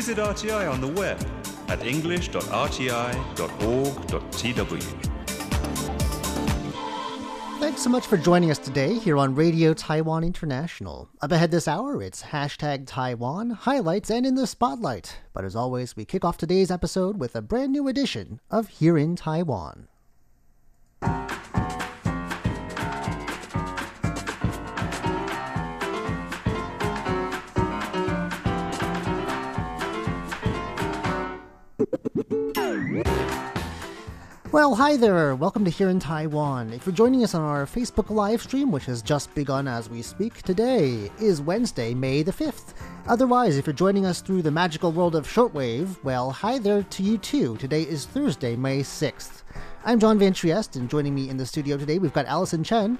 Visit RTI on the web at english.rti.org.tw. Thanks so much for joining us today here on Radio Taiwan International. Up ahead this hour, it's hashtag Taiwan, highlights, and in the spotlight. But as always, we kick off today's episode with a brand new edition of Here in Taiwan. Well, hi there. Welcome to Here in Taiwan. If you're joining us on our Facebook live stream, which has just begun as we speak, today is Wednesday, May the 5th. Otherwise, if you're joining us through the magical world of shortwave, well, hi there to you too. Today is Thursday, May 6th. I'm John Van Trieste, and joining me in the studio today, we've got Allison Chen.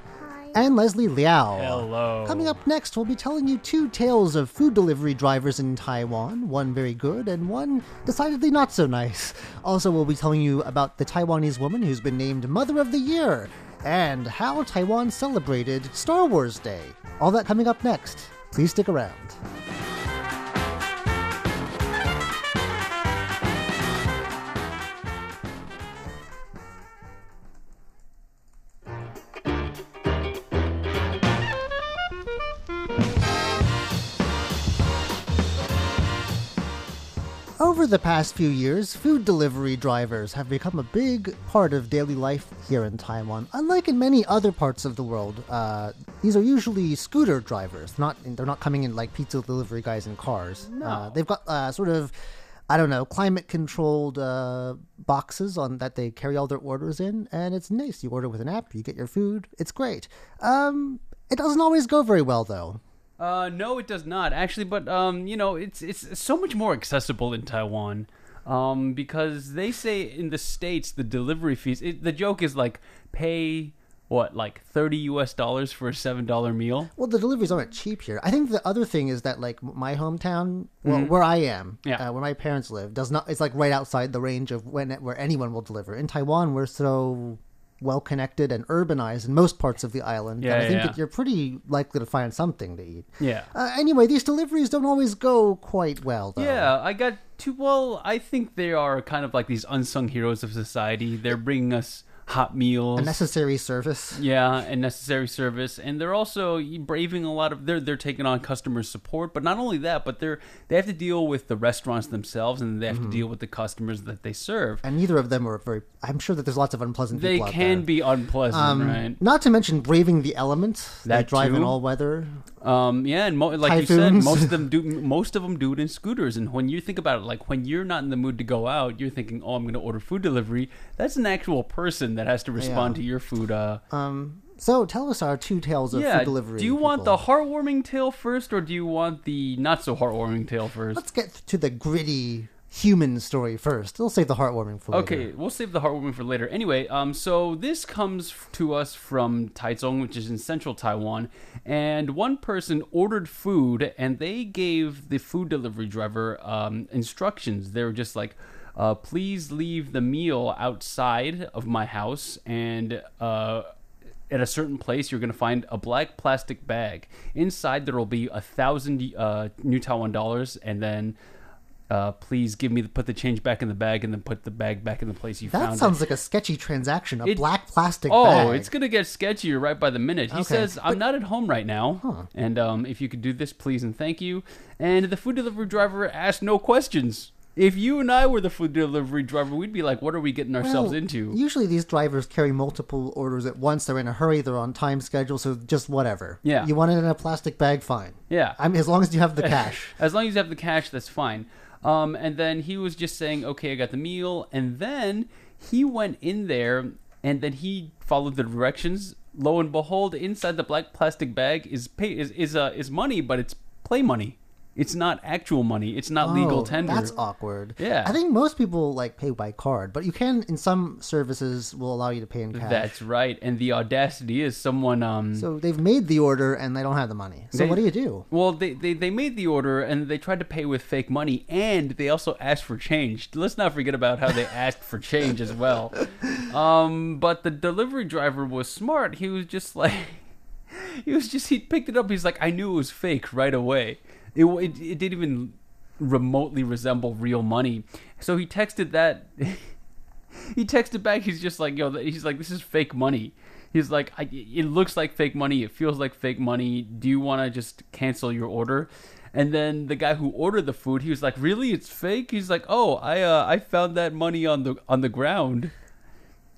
And Leslie Liao. Hello. Coming up next, we'll be telling you two tales of food delivery drivers in Taiwan, one very good and one decidedly not so nice. Also, we'll be telling you about the Taiwanese woman who's been named Mother of the Year and how Taiwan celebrated Star Wars Day. All that coming up next. Please stick around. Over the past few years, food delivery drivers have become a big part of daily life here in Taiwan. Unlike in many other parts of the world, these are usually scooter drivers. They're not coming in like pizza delivery guys in cars. No. They've got sort of, I don't know, climate-controlled boxes on that they carry all their orders in, and it's nice. You order with an app, you get your food. It's great. It doesn't always go very well, though. No, it does not actually. But you know, it's so much more accessible in Taiwan, because they say in the States the delivery fees. The joke is like pay what like $30 for a $7 meal. Well, the deliveries aren't cheap here. I think the other thing is that like my hometown, well, where I am, where my parents live, does not. It's like right outside the range of where anyone will deliver. In Taiwan, we're so well-connected and urbanized in most parts of the island. Yeah, and I think that you're pretty likely to find something to eat. Yeah. Anyway, these deliveries don't always go quite well, though. Yeah, I think they are kind of like these unsung heroes of society. They're bringing us hot meals. A necessary service. Yeah, a necessary service. And they're also braving a lot of... They're taking on customer support. But not only that, but they have to deal with the restaurants themselves, and they have to deal with the customers that they serve. And neither of them are very... I'm sure that there's lots of unpleasant people out there. They can be unpleasant, right? Not to mention braving the elements. They drive in all weather. Yeah, and like typhoons. You said, most of them do it in scooters. And when you think about it, like when you're not in the mood to go out, you're thinking, oh, I'm going to order food delivery. That's an actual person that has to respond to your food. So tell us our two tales of food delivery. Do you want the heartwarming tale first, or do you want the not so heartwarming tale first? Let's get to the gritty human story first. We'll save the heartwarming for later. Okay, we'll save the heartwarming for later. Anyway, so this comes to us from Taichung, which is in central Taiwan, and one person ordered food, and they gave the food delivery driver instructions. They were just like, please leave the meal outside of my house, and at a certain place, you're going to find a black plastic bag. Inside, there will be 1,000 New Taiwan dollars, and then... please give me put the change back in the bag, and then put the bag back in the place you found it. That sounds like a sketchy transaction, black plastic bag. Oh, it's going to get sketchier right by the minute. He says, I'm not at home right now, and if you could do this, please and thank you. And the food delivery driver asked no questions. If you and I were the food delivery driver, we'd be like, what are we getting ourselves into? Usually these drivers carry multiple orders at once. They're in a hurry. They're on time schedule. So just whatever. Yeah. You want it in a plastic bag? Fine. Yeah. I mean, as long as you have the cash. As long as you have the cash, that's fine. And then he was just saying, okay, I got the meal. And then he went in there, and then he followed the directions. Lo and behold, inside the black plastic bag is money, but it's play money. It's not actual money. It's not legal tender. That's awkward. Yeah. I think most people like pay by card, but you can, in some services, will allow you to pay in cash. That's right. And the audacity is someone... So they've made the order and they don't have the money. So what do you do? Well, they made the order and they tried to pay with fake money, and they also asked for change. Let's not forget about how they asked for change as well. But the delivery driver was smart. He was just like... He picked it up. He's like, I knew it was fake right away. It didn't even remotely resemble real money. So he texted that. He texted back. He's just like, yo, he's like, this is fake money. He's like, it looks like fake money. It feels like fake money. Do you want to just cancel your order? And then the guy who ordered the food, he was like, really, it's fake? He's like, oh, I found that money on the ground.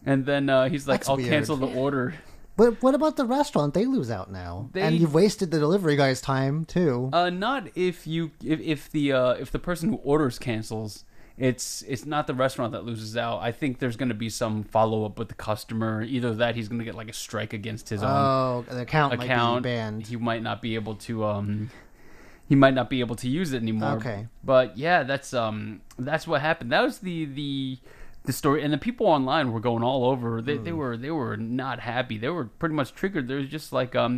And then he's like, I'll cancel the order. But what about the restaurant? They lose out now, and you've wasted the delivery guy's time too. Not if you if the person who orders cancels. It's not the restaurant that loses out. I think there's going to be some follow-up with the customer. Either that, he's going to get like a strike against his own the account might be banned. He might not be able to use it anymore. Okay. But yeah, that's what happened. That was the story, and the people online were going all over. They were not happy. They were pretty much triggered. There was just like they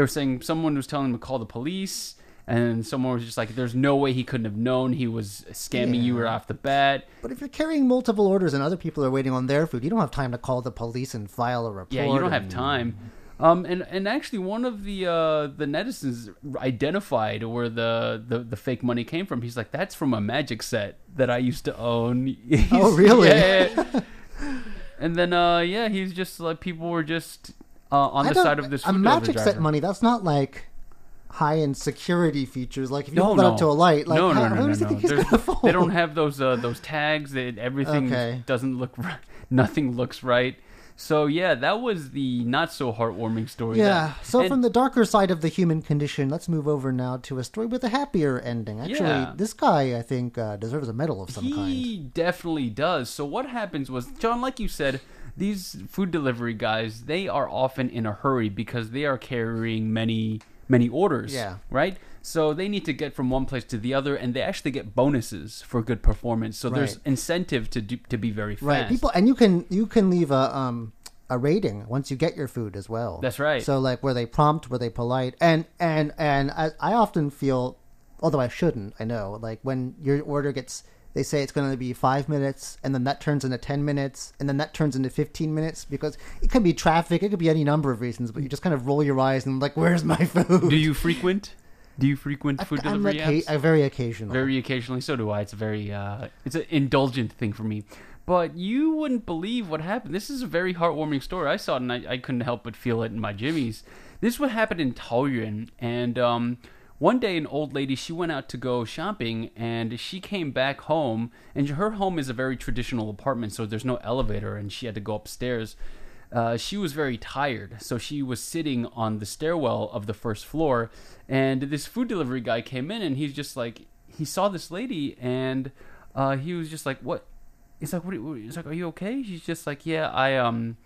were saying someone was telling them to call the police, and someone was just like, "There's no way he couldn't have known he was scamming you right off the bat." But if you're carrying multiple orders and other people are waiting on their food, you don't have time to call the police and file a report. Yeah, you don't have time. And actually, one of the netizens identified where the fake money came from. He's like, that's from a magic set that I used to own. Oh, really? Yeah. And then, he's just like, people were just on the side of this. A magic set money, that's not like high-end security features. Like, if you hold up to a light, like, how does he think he's going to fall? They don't have those tags. Everything doesn't look right. Nothing looks right. So, yeah, that was the not-so-heartwarming story. Yeah, from the darker side of the human condition, let's move over now to a story with a happier ending. Actually, this guy, I think, deserves a medal of some kind. He definitely does. So what happens was, John, like you said, these food delivery guys, they are often in a hurry because they are carrying many orders, right? So they need to get from one place to the other, and they actually get bonuses for good performance. So there's incentive to be very fast. Right, people, and you can leave a rating once you get your food as well. That's right. So like, were they prompt? Were they polite? And I often feel, although I shouldn't, I know, like when your order gets, they say it's going to be 5 minutes, and then that turns into 10 minutes, and then that turns into 15 minutes, because it could be traffic, it could be any number of reasons, but you just kind of roll your eyes and like, where's my food? Do you frequent food delivery apps? Very occasionally. Very occasionally, so do I. It's a very it's an indulgent thing for me. But you wouldn't believe what happened. This is a very heartwarming story. I saw it, and I couldn't help but feel it in my jimmies. This would happen in Taoyuan, and one day, an old lady, she went out to go shopping, and she came back home, and her home is a very traditional apartment, so there's no elevator, and she had to go upstairs. She was very tired, so she was sitting on the stairwell of the first floor, and this food delivery guy came in, and he's just like, he saw this lady, and he was just like, what? He's like, are you okay? She's just like, yeah, I'm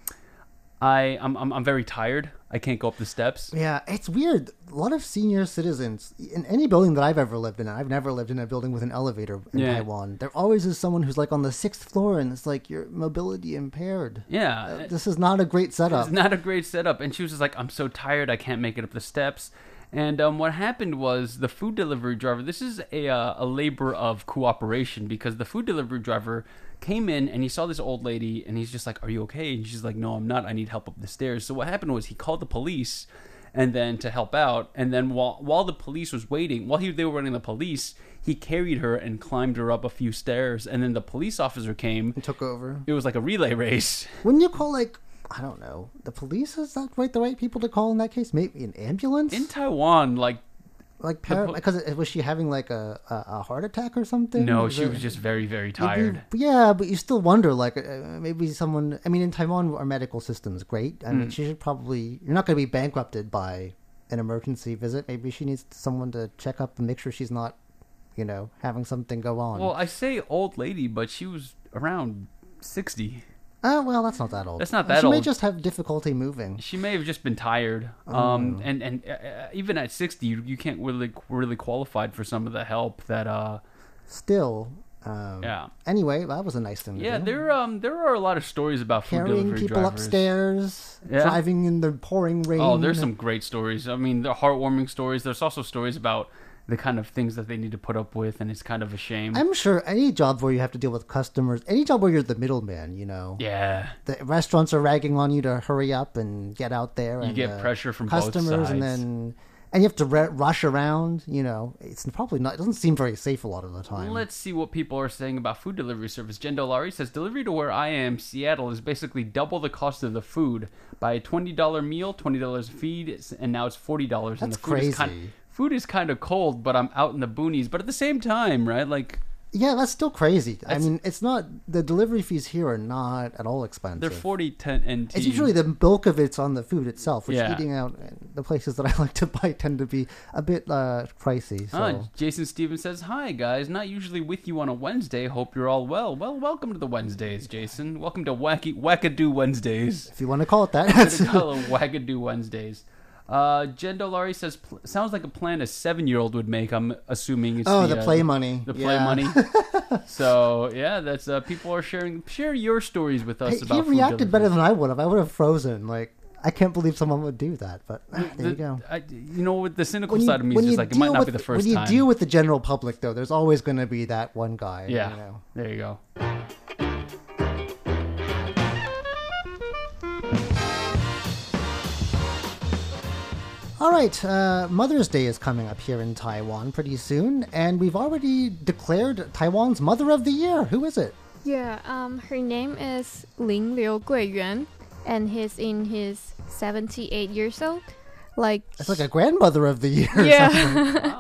very tired. I can't go up the steps. Yeah, it's weird. A lot of senior citizens in any building that I've ever lived in. I've never lived in a building with an elevator in Taiwan. There always is someone who's like on the 6th floor, and it's like, you're mobility impaired. Yeah, this is not a great setup. It's not a great setup. And she was just like, I'm so tired. I can't make it up the steps. And what happened was, the food delivery driver, this is a labor of cooperation, because the food delivery driver came in and he saw this old lady, and he's just like, are you okay? And she's like, no, I'm not. I need help up the stairs. So what happened was, he called the police and then to help out. And then while the police was waiting, they were running the police, he carried her and climbed her up a few stairs. And then the police officer came and took over. It was like a relay race. Wouldn't you call like, I don't know, the police? Is that the right people to call in that case? Maybe an ambulance? In Taiwan, was she having like a heart attack or something? No, she was just very, very tired. But you still wonder, like, maybe someone, I mean, in Taiwan, our medical system's great. I mean, she should probably, you're not going to be bankrupted by an emergency visit. Maybe she needs someone to check up and make sure she's not, having something go on. Well, I say old lady, but she was around 60. Oh, well, that's not that old. She may just have difficulty moving. She may have just been tired. And even at 60, you can't really qualified for some of the help that. Still. Yeah. Anyway, that was a nice thing to do. Yeah, there are a lot of stories about carrying people upstairs, driving in the pouring rain. Oh, there's some great stories. I mean, they're heartwarming stories. There's also stories about the kind of things that they need to put up with, and it's kind of a shame. I'm sure any job where you have to deal with customers, any job where you're the middleman, yeah, the restaurants are ragging on you to hurry up and get out there, and you get pressure from customers, both sides. And then And you have to rush around, you know. It's probably not, it doesn't seem very safe a lot of the time. Let's see what people are saying about food delivery service. Jen Dolari says, delivery to where I am, Seattle, is basically double the cost of the food. Buy a $20 meal, $20 feed, and now it's $40. That's and the food crazy. Food is kind of cold, but I'm out in the boonies. But at the same time, right, like... Yeah, that's still crazy. I mean, it's not... The delivery fees here are not at all expensive. They're 40 NT. It's usually the bulk of it's on the food itself, which eating out the places that I like to buy tend to be a bit pricey. So. Jason Stevens says, hi, guys. Not usually with you on a Wednesday. Hope you're all well. Well, welcome to the Wednesdays, Jason. Welcome to Wackadoo Wednesdays. If you want to call it that. If you want to call it Wackadoo Wednesdays. Jen Dolari says, sounds like a plan a 7-year-old would make. I'm assuming it's the play money. The play money. So, yeah, that's people are share your stories with us about food. He reacted better than I would have. I would have frozen. Like, I can't believe someone would do that, but there you go. You know, with the cynical side of me is just like, it might not be the first time. When you deal with the general public, though, there's always going to be that one guy. Yeah, you know. There you go. All right, Mother's Day is coming up here in Taiwan pretty soon, and we've already declared Taiwan's Mother of the Year. Who is it? Yeah, her name is Lin Liu Guiyuan, and he's in his 78 years old. Like, it's like a grandmother of the year. Yeah. Or something.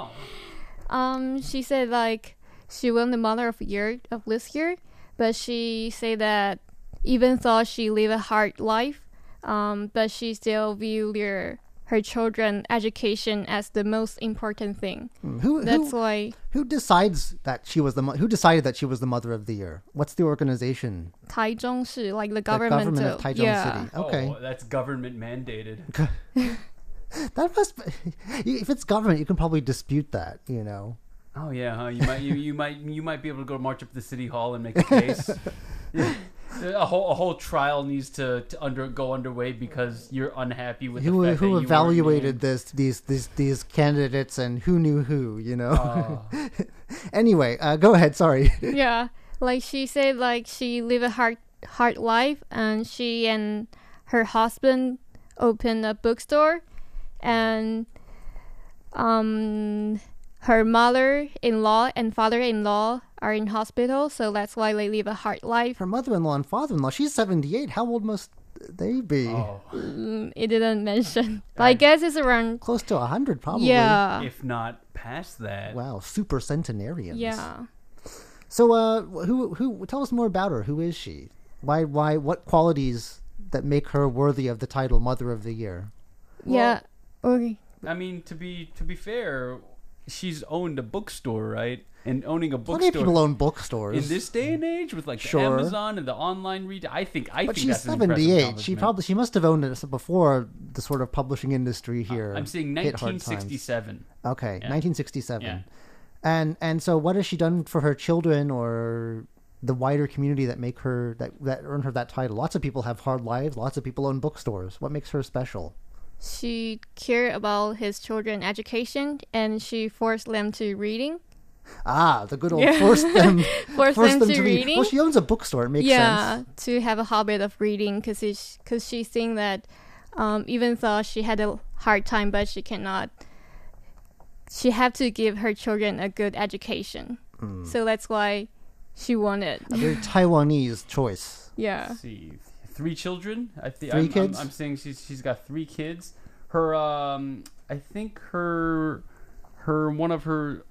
Wow. She said like she won the Mother of the Year of this year, but she said that even though she lived a hard life, but she still viewed her children education as the most important thing. Who decides that she was who decided that she was the Mother of the Year? What's the organization? Taichung Shi, like the government of Taichung City. Okay. Oh, that's government mandated. That must be, if it's government, you can probably dispute that, you know. Oh yeah, huh? You might be able to go march up to the city hall and make a case. Yeah. A whole trial needs to go underway because you're unhappy with the fact who evaluated these candidates and who knew who, you know. Anyway, go ahead. Sorry. Yeah, like she said, like she lived a hard life, and she and her husband opened a bookstore, and her mother-in-law and father-in-law are in hospital, so that's why they live a hard life. Her mother-in-law and father-in-law, she's 78. How old must they be? Oh. It didn't mention. But I guess it's around... Close to 100, probably. Yeah. If not past that. Wow, super centenarians. Yeah. So, who? Tell us more about her. Who is she? Why? What qualities that make her worthy of the title Mother of the Year? Yeah. Well, okay. I mean, to be fair, she's owned a bookstore, right? And owning a bookstore. Plenty of people own bookstores in this day and age with like the Amazon and the online retail. I think that's an impressive accomplishment. She must have owned it before the sort of publishing industry here. I'm saying 1967. Okay, yeah. 1967. Yeah. And so what has she done for her children or the wider community that make her that earn her that title? Lots of people have hard lives. Lots of people own bookstores. What makes her special? She cared about his children's education, and she forced them to reading. The good old forced them to read. Well, she owns a bookstore. It makes sense. To have a habit of reading because she's seeing that even though she had a hard time, but she had to give her children a good education. Mm. So that's why she won it. A very Taiwanese choice. Yeah. Let's see. 3 children. Three kids? I'm saying she's got 3 kids. Her I think her one of her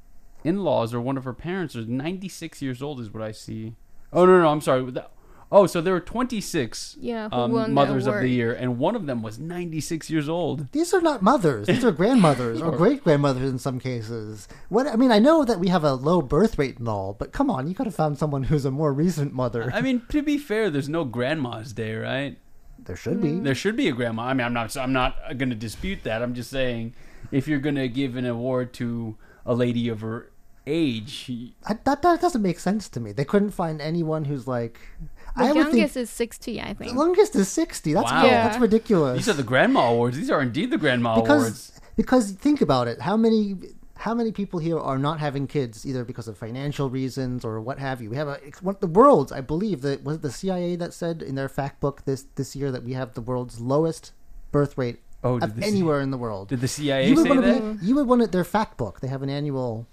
in-laws or one of her parents is 96 years old is what I see. Oh no, I'm sorry. So there were 26 mothers of the year, and one of them was 96 years old. These are not mothers. These are grandmothers or great-grandmothers in some cases. I know that we have a low birth rate and all, but come on, you could have found someone who's a more recent mother. I mean, to be fair, there's no Grandma's Day, right? There should be. There should be a grandma. I mean, I'm not going to dispute that. I'm just saying if you're going to give an award to a lady of her age, that doesn't make sense to me. They couldn't find anyone who's like... The youngest is 60, I think. The youngest is 60. That's wow. Yeah. That's ridiculous. These are the grandma awards. These are indeed the grandma awards. Because think about it. How many people here are not having kids either because of financial reasons or what have you? We have the world's, I believe, was it the CIA that said in their fact book this year that we have the world's lowest birth rate Oh, of anywhere in the world. Did the CIA say that? You would want to, their fact book. They have an annual,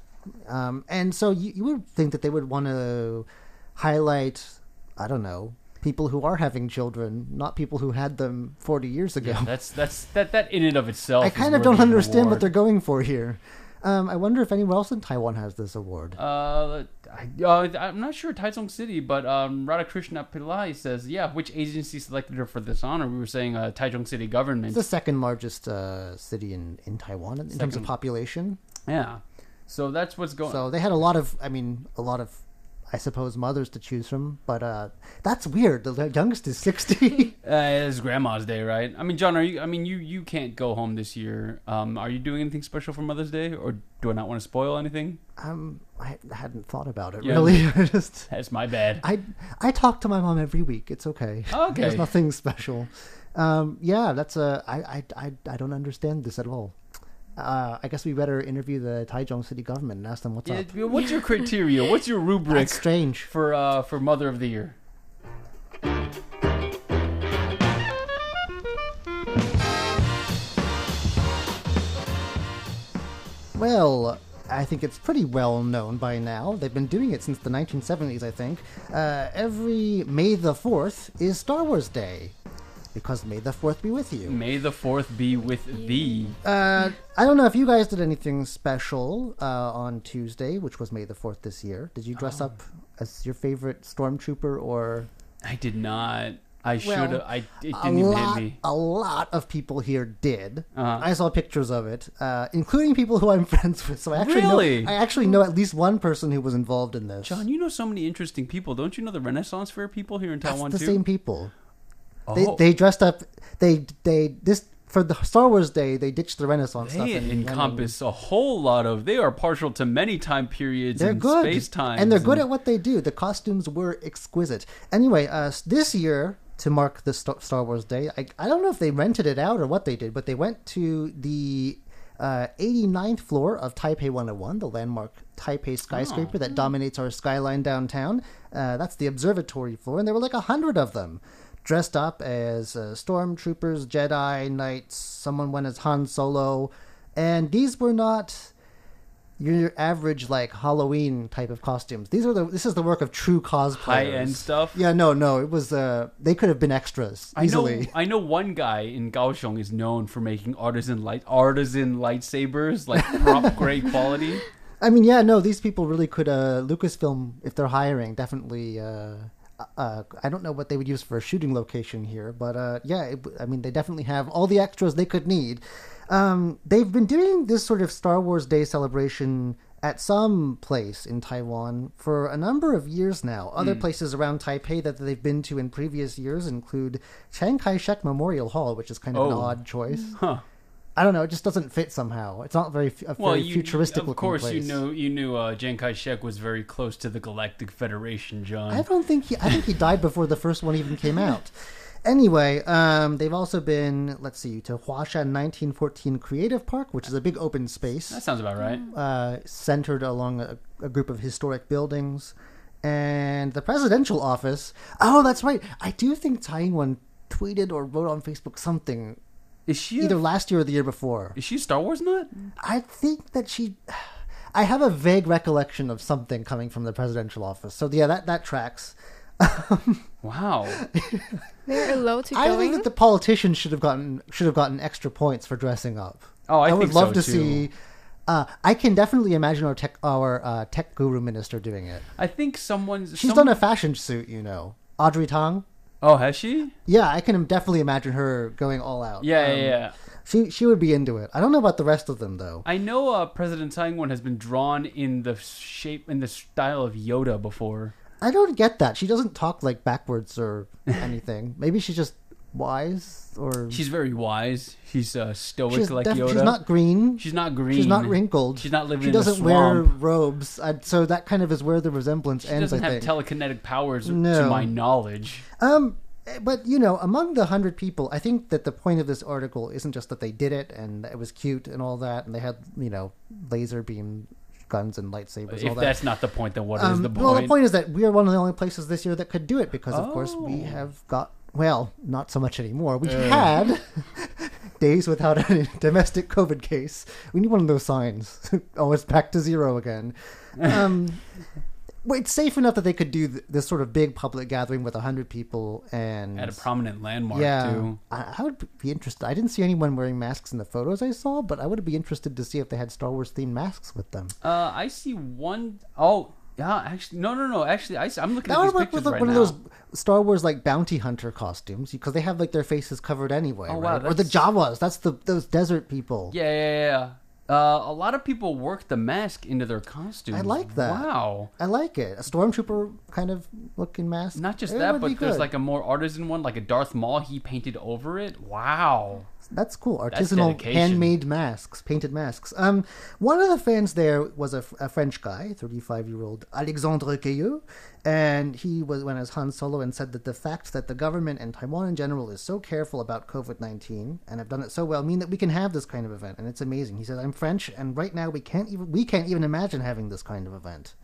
and so you would think that they would want to highlight, I don't know, people who are having children, not people who had them 40 years ago. Yeah, that in and of itself. I kind of don't understand what they're going for here. I wonder if anyone else in Taiwan has this award. I'm not sure Taichung City, but Radhakrishna Pillai says, yeah, which agency selected her for this honor? We were saying Taichung City government. It's the second largest city in Taiwan in terms of population. Yeah. So that's what's going on. So they had a lot of, I suppose, mothers to choose from, but that's weird. The youngest is 60. It's Grandma's Day, right? I mean, John, are you? I mean, you can't go home this year. Are you doing anything special for Mother's Day, or do I not want to spoil anything? I hadn't thought about it really. That's my bad. I talk to my mom every week. It's okay. Okay, there's nothing special. Yeah, that's a. I don't understand this at all. I guess we better interview the Taichung City government and ask them what's up. What's your criteria? What's your rubric? That's strange. For Mother of the Year. Well, I think it's pretty well known by now. They've been doing it since the 1970s, I think. Every May the 4th is Star Wars Day. Because may the 4th be with you. May the 4th be with thee. I don't know if you guys did anything special on Tuesday, which was May the 4th this year. Did you dress up as your favorite stormtrooper or... I did not. I should have. It didn't hit me. A lot of people here did. Uh-huh. I saw pictures of it, including people who I'm friends with. So I actually know at least one person who was involved in this. John, you know so many interesting people. Don't you know the Renaissance Fair people here in Taiwan too? That's the same people. Oh. They dressed up. They for the Star Wars Day. They ditched the Renaissance stuff. They encompass a whole lot of. They are partial to many time periods. They're good. Space times, and they're good at what they do. The costumes were exquisite. Anyway, this year to mark the Star Wars Day, I don't know if they rented it out or what they did, but they went to the 89th floor of Taipei 101, the landmark Taipei skyscraper that dominates our skyline downtown. That's the observatory floor, and there were like 100 of them. Dressed up as stormtroopers, Jedi, knights, someone went as Han Solo. And these were not your average, like, Halloween type of costumes. This is the work of true cosplayers. High-end stuff? Yeah, no. It was, they could have been extras, easily. I know one guy in Kaohsiung is known for making artisan lightsabers, like, prop-grade quality. I mean, yeah, no, these people really could, Lucasfilm, if they're hiring, definitely, I don't know what they would use for a shooting location here, but they definitely have all the extras they could need. They've been doing this sort of Star Wars Day celebration at some place in Taiwan for a number of years now. Other places around Taipei that they've been to in previous years include Chiang Kai-shek Memorial Hall, which is kind of an odd choice. Huh. I don't know. It just doesn't fit somehow. It's not very futuristic looking place. Of course, you knew Chiang Kai-shek was very close to the Galactic Federation, John. I think he died before the first one even came out. Anyway, they've also been, to Huashan 1914 Creative Park, which is a big open space. That sounds about right. Centered along a group of historic buildings. And the presidential office. Oh, that's right. I do think Tsai Ing-wen tweeted or wrote on Facebook something. Is she either last year or the year before? Is she a Star Wars nut? I think that she... I have a vague recollection of something coming from the presidential office. So, yeah, that tracks. Wow. They're low to going? I think that the politicians should have gotten extra points for dressing up. Oh, I think so, I would love to see... I can definitely imagine our tech guru minister doing it. I think She's done a fashion suit, you know. Audrey Tang. Oh, has she? Yeah, I can definitely imagine her going all out. Yeah. She would be into it. I don't know about the rest of them, though. I know President Tsai Ing-wen has been drawn in the shape and the style of Yoda before. I don't get that. She doesn't talk like backwards or anything. Maybe she's just wise or... She's very wise. She's stoic like Yoda. She's not green. She's not green. She's not wrinkled. She's not living in a swamp. She doesn't wear robes. So that kind of is where the resemblance ends, I think. She doesn't have telekinetic powers to my knowledge. But, you know, among the 100 people, I think that the point of this article isn't just that they did it and it was cute and all that, and they had, you know, laser beam guns and lightsabers and all that. If that's not the point, then what is the point? Well, the point is that we are one of the only places this year that could do it because, of course, we have got... Well, not so much anymore. We had days without a domestic COVID case. We need one of those signs. Oh, it's back to zero again. Well, it's safe enough that they could do this sort of big public gathering with 100 people and at a prominent landmark, too. I would be interested. I didn't see anyone wearing masks in the photos I saw, but I would be interested to see if they had Star Wars themed masks with them. I see one. Oh, yeah. Actually, no. Actually, I'm looking at these pictures right now. That would work with one of those Star Wars like bounty hunter costumes because they have like their faces covered anyway. Oh, right? Wow. Or the Jawas. That's those desert people. Yeah. A lot of people work the mask into their costumes. I like that. Wow. I like it. A stormtrooper kind of looking mask. Not just that, but there's like a more artisan one, like a Darth Maul he painted over it. Wow. That's cool. Artisanal, handmade masks, painted masks. One of the fans there was a French guy, 35-year-old Alexandre Caillou, and he went as Han Solo and said that the fact that the government and Taiwan in general is so careful about COVID-19 and have done it so well mean that we can have this kind of event, and it's amazing. He said, "I'm French, and right now we can't even imagine having this kind of event."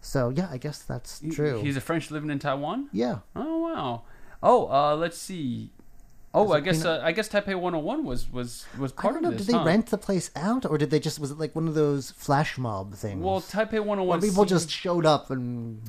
So yeah, I guess that's true. He's a French living in Taiwan? Yeah. Oh wow. Oh, let's see. Oh, I guess Taipei 101 was part of this. I don't know. Did they rent the place out, or did they just? Was it like one of those flash mob things? Well, Taipei 101, people just showed up and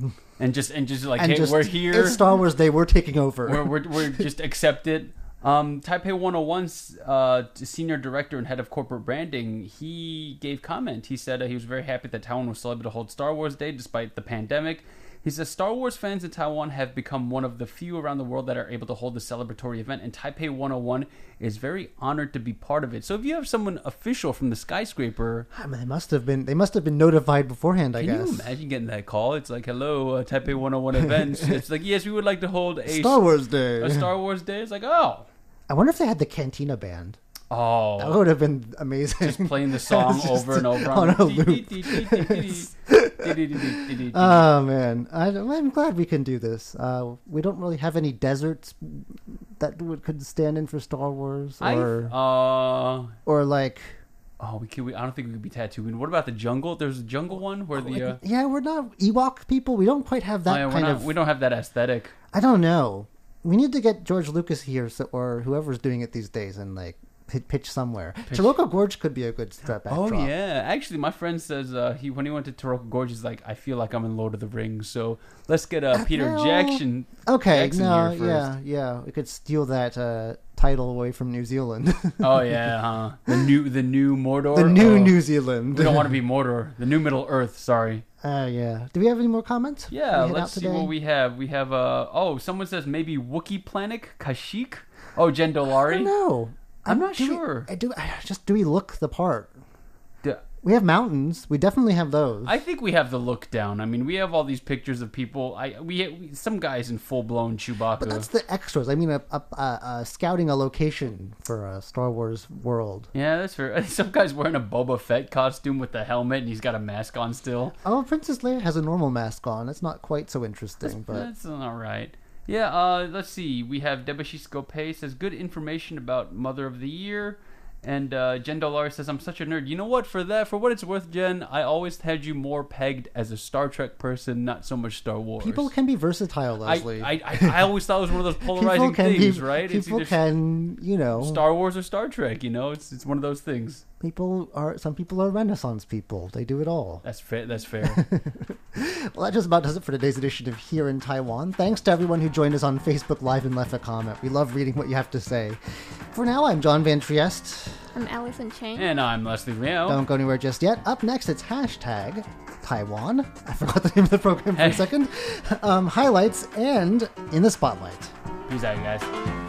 just like, and hey, we're here. It's Star Wars Day. We're taking over. We're just accept it. Taipei 101's senior director and head of corporate branding, he gave comment. He said he was very happy that Taiwan was still able to hold Star Wars Day despite the pandemic. He says Star Wars fans in Taiwan have become one of the few around the world that are able to hold the celebratory event, and Taipei 101 is very honored to be part of it. So if you have someone official from the skyscraper... I mean, they must have been notified beforehand, I guess. Can you imagine getting that call? It's like, hello, Taipei 101 event. It's like, yes, we would like to hold a Star Wars Day. It's like, oh. I wonder if they had the Cantina band. Oh. That would have been amazing. Just playing the song over and over. On a loop. Oh, man. I'm glad we can do this. We don't really have any deserts that could stand in for Star Wars. Oh, I don't think we could be tattooed. What about the jungle? There's a jungle one where yeah, we're not Ewok people. We don't quite have that we don't have that aesthetic. I don't know. We need to get George Lucas here or whoever's doing it these days and like... pitch somewhere. Taroko Gorge could be a good backdrop. Oh yeah, actually, my friend says when he went to Taroko Gorge, he's like, I feel like I'm in Lord of the Rings. So let's get Peter Jackson. Okay, Jackson here first. yeah, we could steal that title away from New Zealand. Oh yeah, huh? The new Mordor, the new New Zealand. We don't want to be Mordor. The new Middle Earth. Sorry. Yeah. Do we have any more comments? Yeah, let's see what we have. We have someone says maybe Wookiee planet Kashyyyk. Oh, Jendolari. I don't know. I'm not sure. Do we look the part? We have mountains. We definitely have those. I think we have the look down. I mean, we have all these pictures of people. We some guys in full-blown Chewbacca. But that's the extras. I mean, scouting a location for a Star Wars world. Yeah, that's fair. Some guy's wearing a Boba Fett costume with the helmet, and he's got a mask on still. Oh, Princess Leia has a normal mask on. It's not quite so interesting. That's all right. Yeah, let's see. We have Debashis Gopei says, good information about Mother of the Year. And Jen Dolari says, I'm such a nerd. You know what? For what it's worth, Jen, I always had you more pegged as a Star Trek person, not so much Star Wars. People can be versatile, Leslie. I always thought it was one of those polarizing things, right? People can, Star Wars or Star Trek, It's one of those things. Some people are Renaissance people. They do it all. That's fair. Well, that just about does it for today's edition of Here in Taiwan. Thanks to everyone who joined us on Facebook Live and left a comment. We love reading what you have to say. For now, I'm John Van Trieste. I'm Allison Chen. And I'm Leslie Liao. Don't go anywhere just yet. Up next, it's hashtag Taiwan. I forgot the name of the program for a second. Highlights and In the Spotlight. Peace out, you guys.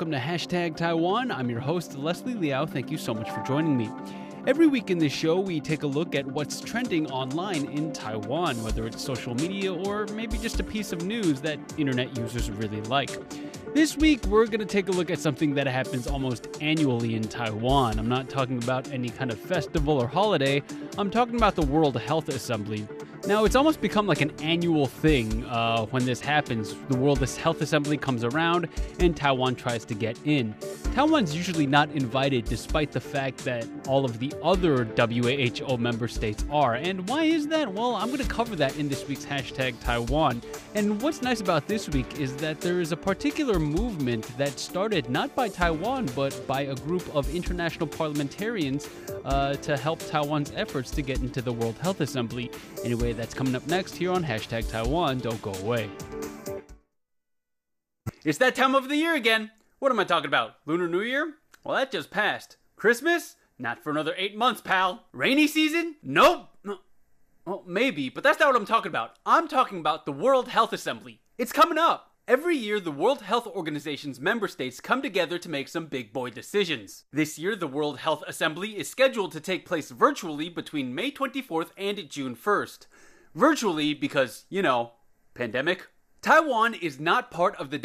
welcome to Hashtag Taiwan. I'm your host, Leslie Liao. Thank you so much for joining me. Every week in this show, we take a look at what's trending online in Taiwan, whether it's social media or maybe just a piece of news that internet users really like. This week, we're going to take a look at something that happens almost annually in Taiwan. I'm not talking about any kind of festival or holiday. I'm talking about the World Health Assembly. Now, it's almost become like an annual thing when this happens. The World Health Assembly comes around and Taiwan tries to get in. Taiwan's usually not invited despite the fact that all of the other WHO member states are. And why is that? Well, I'm going to cover that in this week's Hashtag Taiwan. And what's nice about this week is that there is a particular movement that started not by Taiwan, but by a group of international parliamentarians to help Taiwan's efforts to get into the World Health Assembly. Anyway, that's coming up next here on Hashtag Taiwan. Don't go away. It's that time of the year again. What am I talking about? Lunar New Year? Well, that just passed. Christmas? Not for another 8 months, pal. Rainy season? Nope. Well, maybe, but that's not what I'm talking about. I'm talking about the World Health Assembly. It's coming up. Every year, the World Health Organization's member states come together to make some big boy decisions. This year, the World Health Assembly is scheduled to take place virtually between May 24th and June 1st. Virtually because, you know, pandemic. Taiwan is not part of the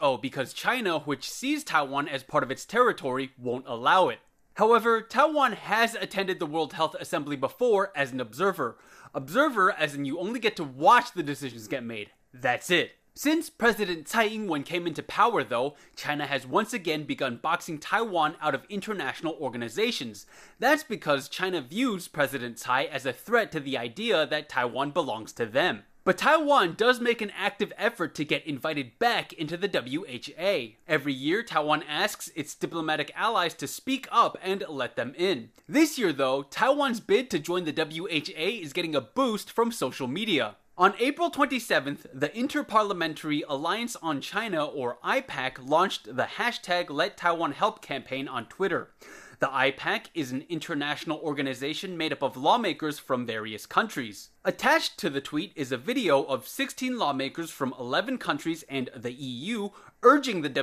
WHO because China, which sees Taiwan as part of its territory, won't allow it. However, Taiwan has attended the World Health Assembly before as an observer. Observer as in you only get to watch the decisions get made. That's it. Since President Tsai Ing-wen came into power, though, China has once again begun boxing Taiwan out of international organizations. That's because China views President Tsai as a threat to the idea that Taiwan belongs to them. But Taiwan does make an active effort to get invited back into the WHA. Every year, Taiwan asks its diplomatic allies to speak up and let them in. This year, though, Taiwan's bid to join the WHA is getting a boost from social media. On April 27th, the Inter-Parliamentary Alliance on China, or IPAC, launched the hashtag LetTaiwanHelp campaign on Twitter. The IPAC is an international organization made up of lawmakers from various countries. Attached to the tweet is a video of 16 lawmakers from 11 countries and the EU urging the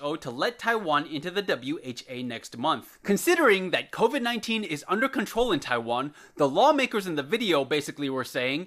WHO to let Taiwan into the WHA next month. Considering that COVID-19 is under control in Taiwan, the lawmakers in the video basically were saying,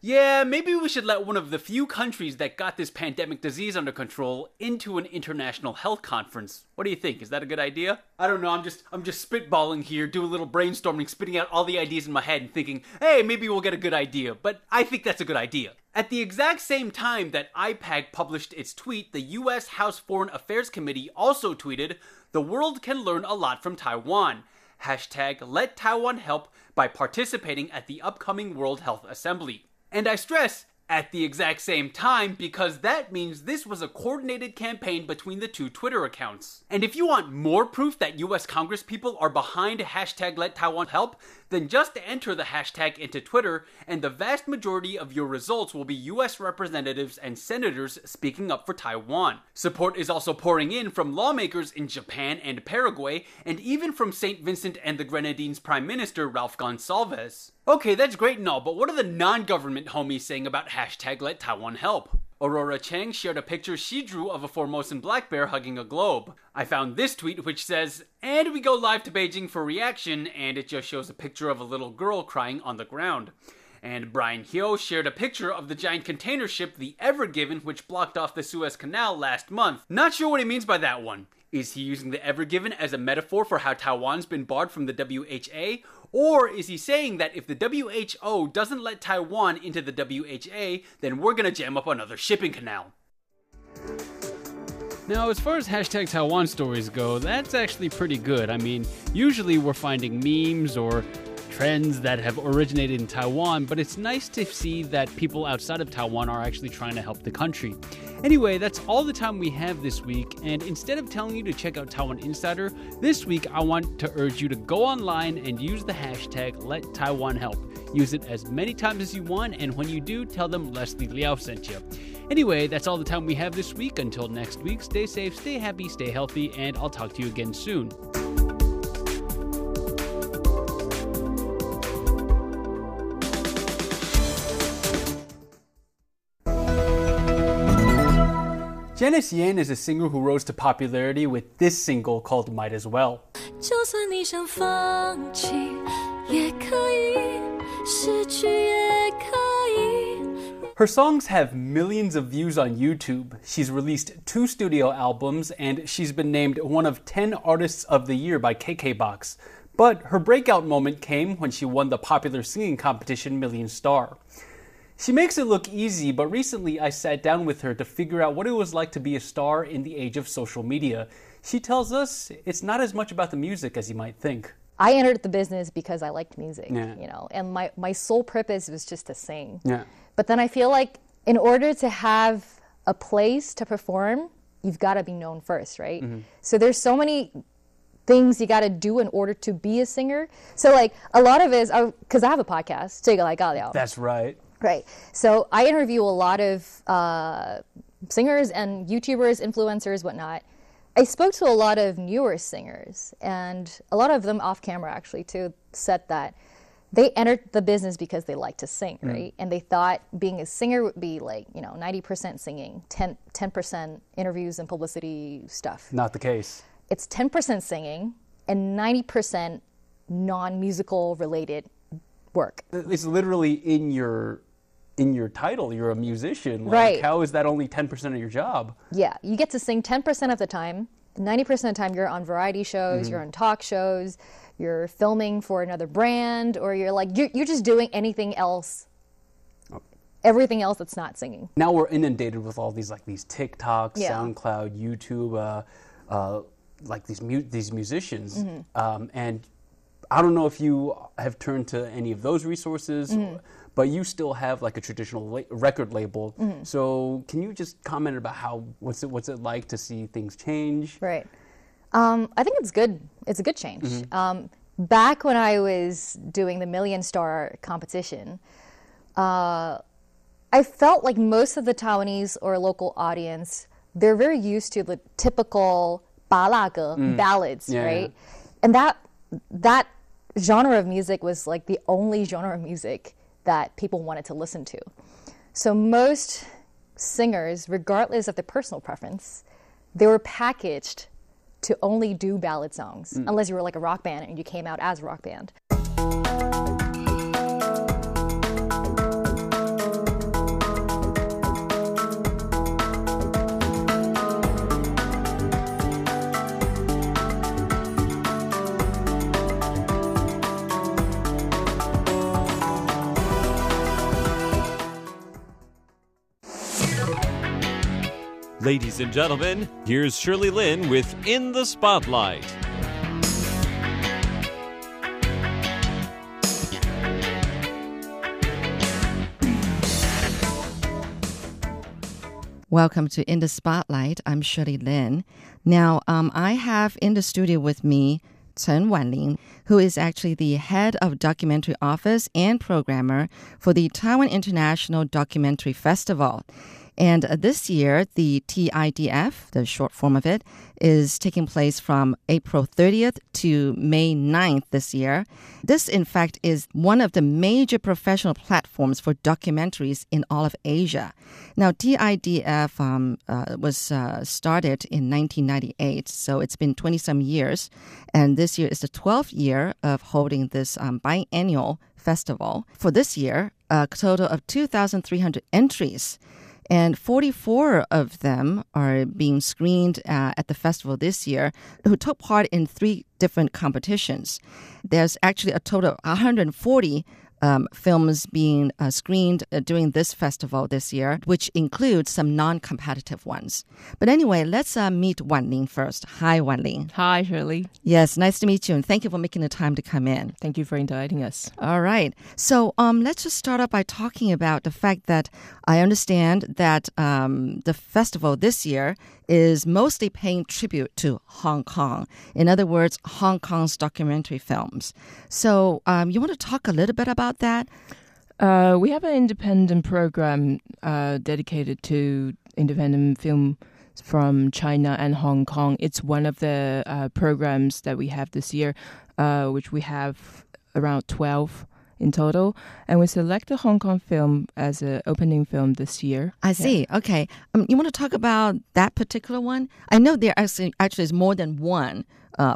yeah, maybe we should let one of the few countries that got this pandemic disease under control into an international health conference. What do you think? Is that a good idea? I don't know, I'm just spitballing here, doing a little brainstorming, spitting out all the ideas in my head and thinking, hey, maybe we'll get a good idea, but I think that's a good idea. At the exact same time that IPAC published its tweet, the U.S. House Foreign Affairs Committee also tweeted, "The world can learn a lot from Taiwan. Hashtag let Taiwan help by participating at the upcoming World Health Assembly." And I stress, at the exact same time, because that means this was a coordinated campaign between the two Twitter accounts. And if you want more proof that US Congress people are behind hashtag LetTaiwanHelp, then just enter the hashtag into Twitter, and the vast majority of your results will be US representatives and senators speaking up for Taiwan. Support is also pouring in from lawmakers in Japan and Paraguay, and even from St. Vincent and the Grenadines Prime Minister Ralph Gonsalves. Okay, that's great and all, but what are the non-government homies saying about hashtag let Taiwan help? Aurora Chang shared a picture she drew of a Formosan black bear hugging a globe. I found this tweet which says, "And we go live to Beijing for reaction," and it just shows a picture of a little girl crying on the ground. And Brian Hyo shared a picture of the giant container ship, the Ever Given, which blocked off the Suez Canal last month. Not sure what he means by that one. Is he using the Ever Given as a metaphor for how Taiwan's been barred from the WHA? Or is he saying that if the WHO doesn't let Taiwan into the WHA, then we're gonna jam up another shipping canal? Now, as far as hashtag Taiwan stories go, that's actually pretty good. I mean, usually we're finding memes or trends that have originated in Taiwan, but it's nice to see that people outside of Taiwan are actually trying to help the country. Anyway, that's all the time we have this week, and instead of telling you to check out Taiwan Insider, this week I want to urge you to go online and use the hashtag LetTaiwanHelp. Use it as many times as you want, and when you do, tell them Leslie Liao sent you. Anyway, that's all the time we have this week. Until next week, stay safe, stay happy, stay healthy, and I'll talk to you again soon. Dennis Yan is a singer who rose to popularity with this single called Might As Well. Her songs have millions of views on YouTube. She's released 2 studio albums, and she's been named one of 10 Artists of the Year by KKBox. But her breakout moment came when she won the popular singing competition Million Star. She makes it look easy, but recently I sat down with her to figure out what it was like to be a star in the age of social media. She tells us it's not as much about the music as you might think. I entered the business because I liked music, you know, and my sole purpose was just to sing. But then I feel like in order to have a place to perform, you've got to be known first, right? So there's so many things you got to do in order to be a singer. So like a lot of it is, because I have a podcast, That's right. Right. So I interview a lot of singers and YouTubers, influencers, whatnot. I spoke to a lot of newer singers, and a lot of them off camera actually too said that they entered the business because they like to sing, right? And they thought being a singer would be like, you know, 90% singing, 10% interviews and publicity stuff. Not the case. It's 10% singing and 90% non-musical related work. It's literally in your title, you're a musician. Like, right. How is that only 10% of your job? Yeah, you get to sing 10% of the time. 90% of the time you're on variety shows, you're on talk shows, you're filming for another brand, or you're like, you're just doing anything else, everything else that's not singing. Now we're inundated with all these, like these TikToks, SoundCloud, YouTube, like these musicians. And I don't know if you have turned to any of those resources, but you still have like a traditional record label. So can you just comment about how what's it like to see things change? Right. I think it's good. It's a good change. Back when I was doing the Million Star competition, I felt like most of the Taiwanese or local audience, they're very used to the typical balaga ballads, right? And that genre of music was like the only genre of music that people wanted to listen to. So most singers, regardless of their personal preference, they were packaged to only do ballad songs, unless you were like a rock band and you came out as a rock band. Ladies and gentlemen, here's Shirley Lin with In the Spotlight. Welcome to In the Spotlight. I'm Shirley Lin. Now, I have in the studio with me Chen Wanlin, who is actually the head of documentary office and programmer for the Taiwan International Documentary Festival. And this year, the TIDF, the short form of it, is taking place from April 30th to May 9th this year. This, in fact, is one of the major professional platforms for documentaries in all of Asia. Now, TIDF was started in 1998, so it's been 20-some years. And this year is the 12th year of holding this biannual festival. For this year, a total of 2,300 entries. And 44 of them are being screened at the festival this year, who took part in 3 different competitions. There's actually a total of 140 films being screened during this festival this year, which includes some non-competitive ones. But anyway, let's meet Wanlin first. Hi, Wanlin. Hi, Shirley. Yes, nice to meet you, and thank you for making the time to come in. Thank you for inviting us. All right. So let's just start out by talking about the fact that I understand that the festival this year is mostly paying tribute to Hong Kong. In other words, Hong Kong's documentary films. So you want to talk a little bit about that? We have an independent program dedicated to independent film from China and Hong Kong. It's one of the programs that we have this year, which we have around 12 in total, and we select a Hong Kong film as an opening film this year. I see. Yeah. Okay. You want to talk about that particular one? I know there actually is more than one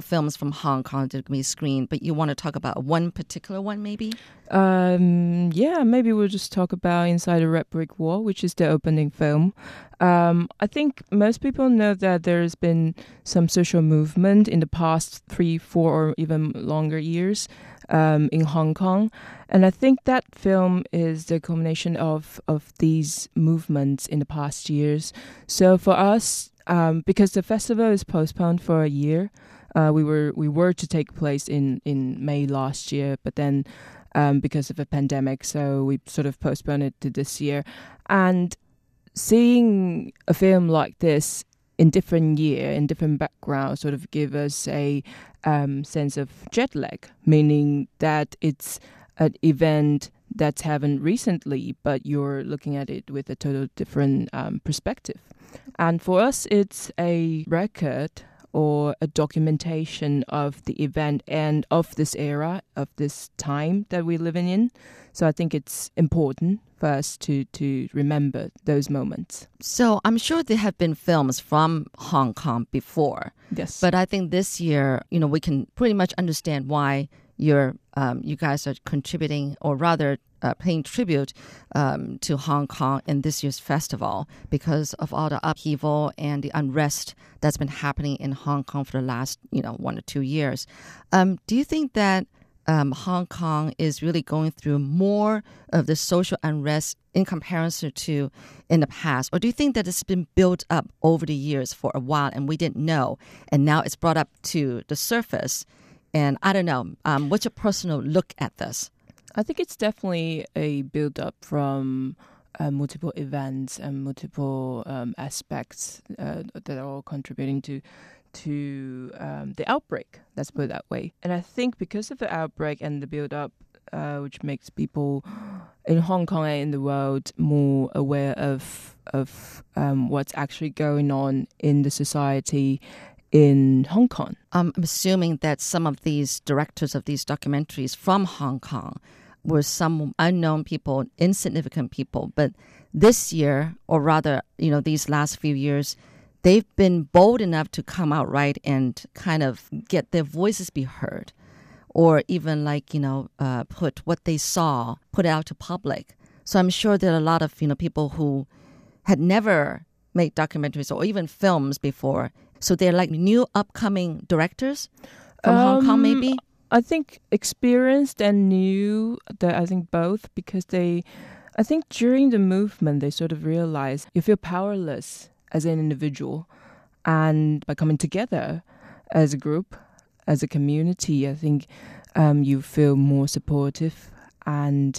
films from Hong Kong that can be screened, but you want to talk about one particular one maybe? Yeah, maybe we'll just talk about Inside a Red Brick Wall, which is the opening film. I think most people know that there's been some social movement in the past 3, 4, or even longer years in Hong Kong. And I think that film is the culmination of these movements in the past years. So for us, because the festival is postponed for a year, we were to take place in May last year, but then because of a pandemic, so we sort of postponed it to this year. And seeing a film like this in different year, in different background, sort of give us a sense of jet lag, meaning that it's an event that's happened recently, but you're looking at it with a total different perspective. And for us, it's a record or a documentation of the event and of this era, of this time that we're living in. So I think it's important for us to remember those moments. So I'm sure there have been films from Hong Kong before. Yes. But I think this year, we can pretty much understand why you guys are contributing, or rather paying tribute to Hong Kong in this year's festival, because of all the upheaval and the unrest that's been happening in Hong Kong for the last 1 or 2 years. Do you think that Hong Kong is really going through more of the social unrest in comparison to in the past? Or do you think that it's been built up over the years for a while and we didn't know, and now it's brought up to the surface? And I don't know, what's your personal look at this? I think it's definitely a build-up from multiple events and multiple aspects that are all contributing to the outbreak, let's put it that way. And I think because of the outbreak and the build-up, which makes people in Hong Kong and in the world more aware of what's actually going on in the society in Hong Kong. I'm assuming that some of these directors of these documentaries from Hong Kong were some unknown people, insignificant people. But this year, or rather, these last few years, they've been bold enough to come out right and kind of get their voices be heard, or even put what they saw, put it out to public. So I'm sure there are a lot of people who had never made documentaries or even films before. So they're like new upcoming directors from Hong Kong, maybe? I think experienced and new, I think both, because I think during the movement, they sort of realized you feel powerless as an individual. And by coming together as a group, as a community, I think you feel more supportive, and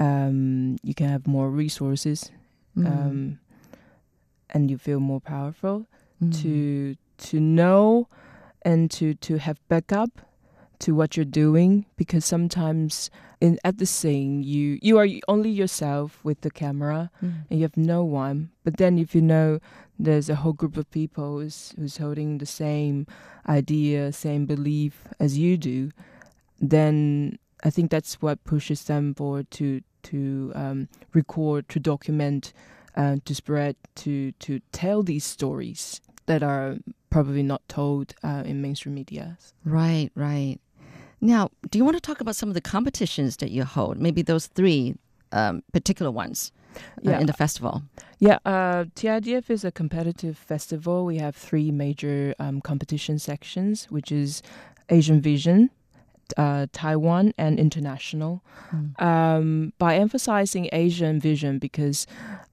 you can have more resources and you feel more powerful. Mm. To know and to have backup to what you're doing, because sometimes at the scene you are only yourself with the camera and you have no one. But then if there's a whole group of people who's holding the same idea, same belief as you do, then I think that's what pushes them forward to record, to document, to spread, to tell these stories that are probably not told in mainstream media. Right, right. Now, do you want to talk about some of the competitions that you hold? Maybe those 3 particular ones in the festival. Yeah, TIDF is a competitive festival. We have 3 major competition sections, which is Asian Vision, Taiwan, and International. By emphasizing Asian Vision, because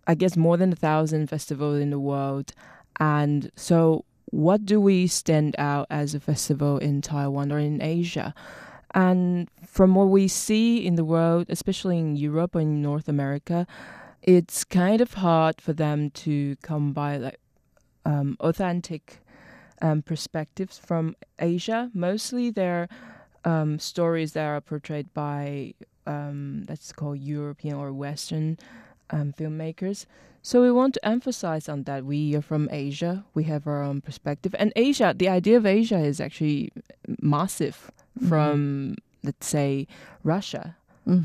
I guess more than 1,000 festivals in the world. And so what do we stand out as a festival in Taiwan or in Asia? And from what we see in the world, especially in Europe and North America, it's kind of hard for them to come by authentic perspectives from Asia. Mostly they're stories that are portrayed by, let's call European or Western filmmakers. So we want to emphasize on that. We are from Asia. We have our own perspective. And Asia, the idea of Asia is actually massive from, let's say, Russia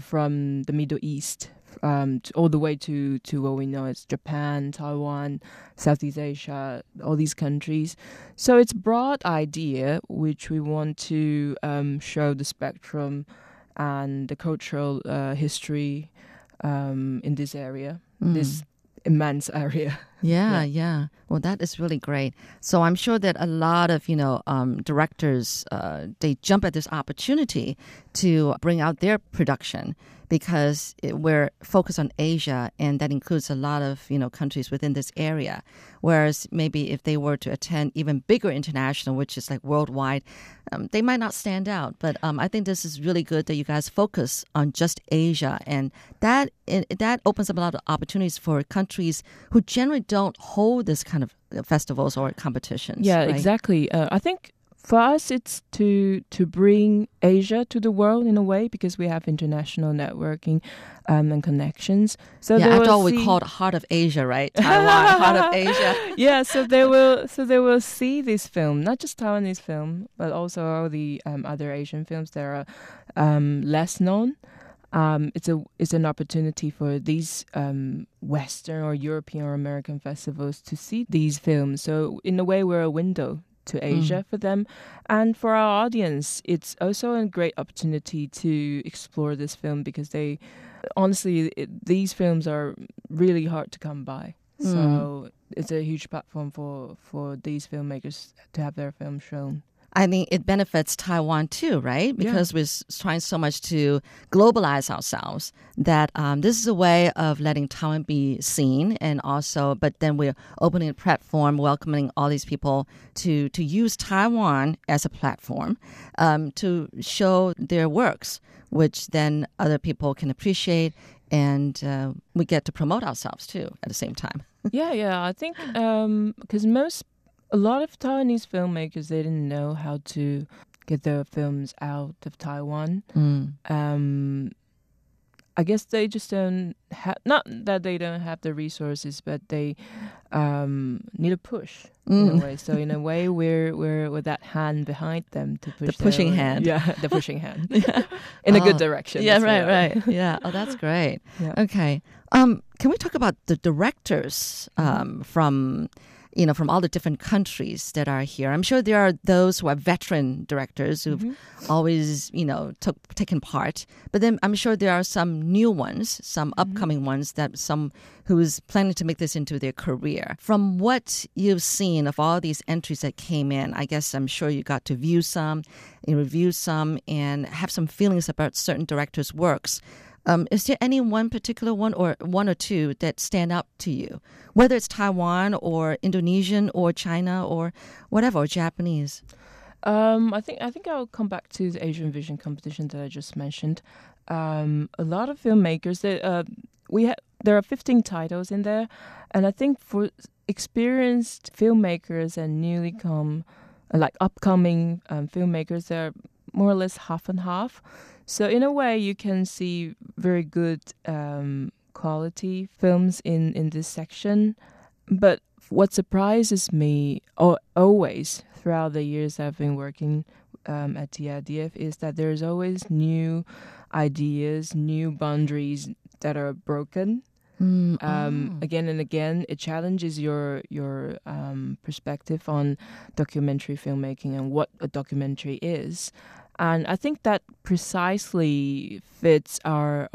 from the Middle East all the way to what we know as Japan, Taiwan, Southeast Asia, all these countries. So it's a broad idea which we want to show the spectrum and the cultural history in this area, this immense area. Yeah. Well, that is really great. So I'm sure that a lot of, directors, they jump at this opportunity to bring out their production because we're focused on Asia, and that includes a lot of, countries within this area. Whereas maybe if they were to attend even bigger international, which is like worldwide, they might not stand out. But I think this is really good that you guys focus on just Asia, and that opens up a lot of opportunities for countries who generally don't hold this kind of festivals or competitions. Yeah, right? Exactly. I think for us, it's to bring Asia to the world in a way, because we have international networking and connections. So yeah, after all, we call it Heart of Asia, right? Taiwan, Heart of Asia. Yeah, so they will see this film, not just Taiwanese film, but also all the other Asian films that are less known. It's an opportunity for these Western or European or American festivals to see these films. So in a way, we're a window to Asia for them. And for our audience, it's also a great opportunity to explore this film, because these films are really hard to come by. So it's a huge platform for these filmmakers to have their film shown. I mean, it benefits Taiwan too, right? Because we're trying so much to globalize ourselves that this is a way of letting Taiwan be seen, and also, but then we're opening a platform, welcoming all these people to use Taiwan as a platform to show their works, which then other people can appreciate, and we get to promote ourselves too at the same time. Yeah. I think because a lot of Taiwanese filmmakers, they didn't know how to get their films out of Taiwan. I guess they just don't have, not that they don't have the resources, but they need a push in a way. So in a way, we're with that hand behind them to push the pushing hand. Yeah, the pushing hand in a good direction. Yeah, right. Yeah. Oh, that's great. Yeah. Okay. Can we talk about the directors from all the different countries that are here? I'm sure there are those who are veteran directors who've always, taken part. But then I'm sure there are some new ones, some upcoming ones, that some who's planning to make this into their career. From what you've seen of all these entries that came in, I guess I'm sure you got to view some and review some and have some feelings about certain directors' works. Is there any one particular one, or one or two, that stand out to you? Whether it's Taiwan or Indonesian or China or whatever, or Japanese. I think I'll come back to the Asian Vision competition that I just mentioned. A lot of filmmakers, there are 15 titles in there, and I think for experienced filmmakers and upcoming filmmakers, there are more or less half and half. So in a way, you can see very good quality films in this section. But what surprises me always throughout the years I've been working at TIDF is that there's always new ideas, new boundaries that are broken. Again and again, it challenges your perspective on documentary filmmaking and what a documentary is. And I think that precisely fits our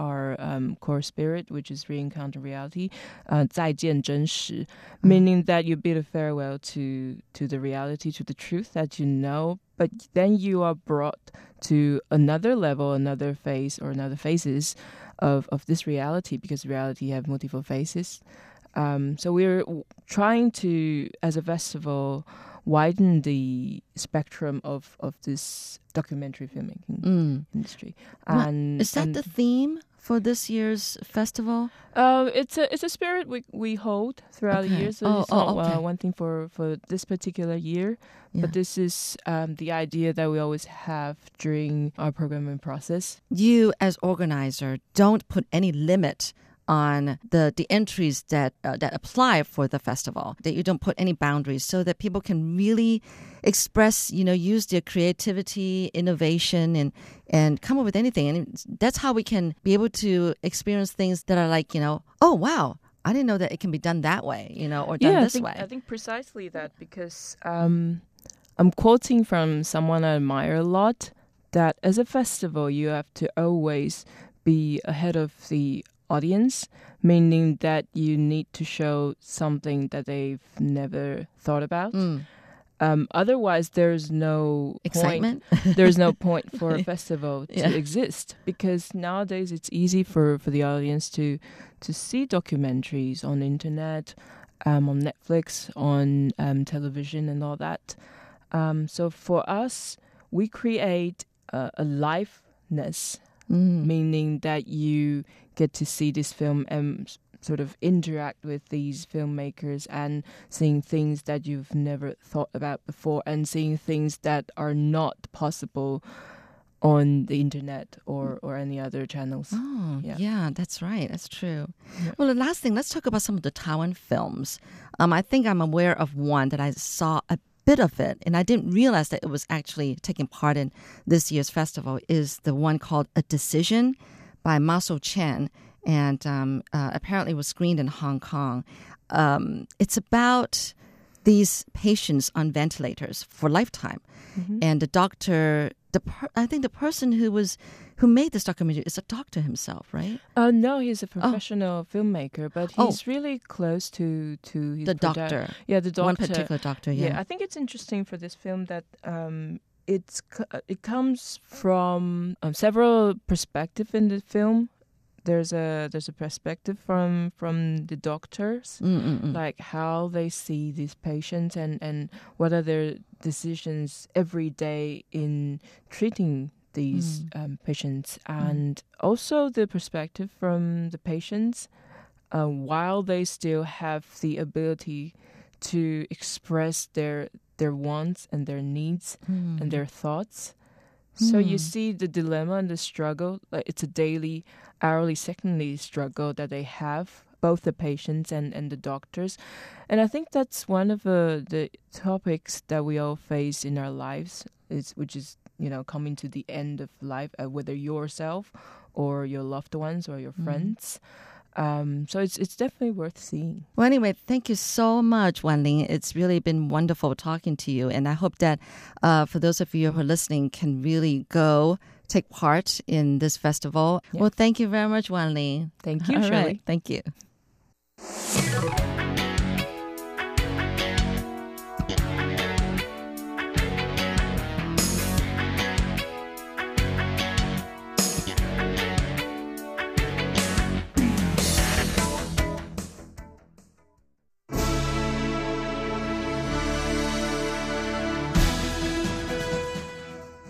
core spirit, which is re-encounter reality, 再见真实, meaning that you bid a farewell to the reality, to the truth that you know, but then you are brought to another level, another phase, or another phases of this reality, because reality have multiple phases. So we're trying to, as a festival, widen the spectrum of this documentary filmmaking industry. And is that the theme for this year's festival? It's a spirit we hold throughout the year. So it's not one thing for this particular year, but this is the idea that we always have during our programming process. You, as organizer, don't put any limit on the entries that apply for the festival, that you don't put any boundaries, so that people can really express, use their creativity, innovation, and come up with anything. And that's how we can be able to experience things that are like, oh, wow, I didn't know that it can be done that way, or done this way. I think precisely that, because I'm quoting from someone I admire a lot, that as a festival, you have to always be ahead of the audience, meaning that you need to show something that they've never thought about. Mm. Otherwise, there's no excitement. There's no point for a festival to exist, because nowadays it's easy for the audience to see documentaries on the internet, on Netflix, on television, and all that. So for us, we create a liveness, meaning that you get to see this film and sort of interact with these filmmakers, and seeing things that you've never thought about before, and seeing things that are not possible on the internet or any other channels. Oh, yeah, that's right. That's true. Yeah. Well, the last thing, let's talk about some of the Taiwan films. I think I'm aware of one that I saw a bit of it, and I didn't realize that it was actually taking part in this year's festival, is the one called A Decision by Maso Chen, and apparently was screened in Hong Kong. It's about these patients on ventilators for a lifetime. Mm-hmm. And the doctor, I think the person who made this documentary is a doctor himself, right? No, he's a professional filmmaker, but he's really close to his doctor. Yeah, the doctor. One particular doctor, yeah. I think it's interesting for this film that it comes from several perspectives in the film. There's a perspective from the doctors, like how they see these patients and what are their decisions every day in treating these patients, and also the perspective from the patients while they still have the ability to express their wants and their needs and their thoughts. So you see the dilemma and the struggle. Like, it's a daily, hourly, secondly struggle that they have, both the patients and the doctors. And I think that's one of the topics that we all face in our lives, which is coming to the end of life, whether yourself or your loved ones or your friends. So it's definitely worth seeing. Well, anyway, thank you so much, Wanlin. It's really been wonderful talking to you. And I hope that for those of you who are listening can really go take part in this festival. Yeah. Well, thank you very much, Wanlin. Thank you, Shirley. Right. Thank you.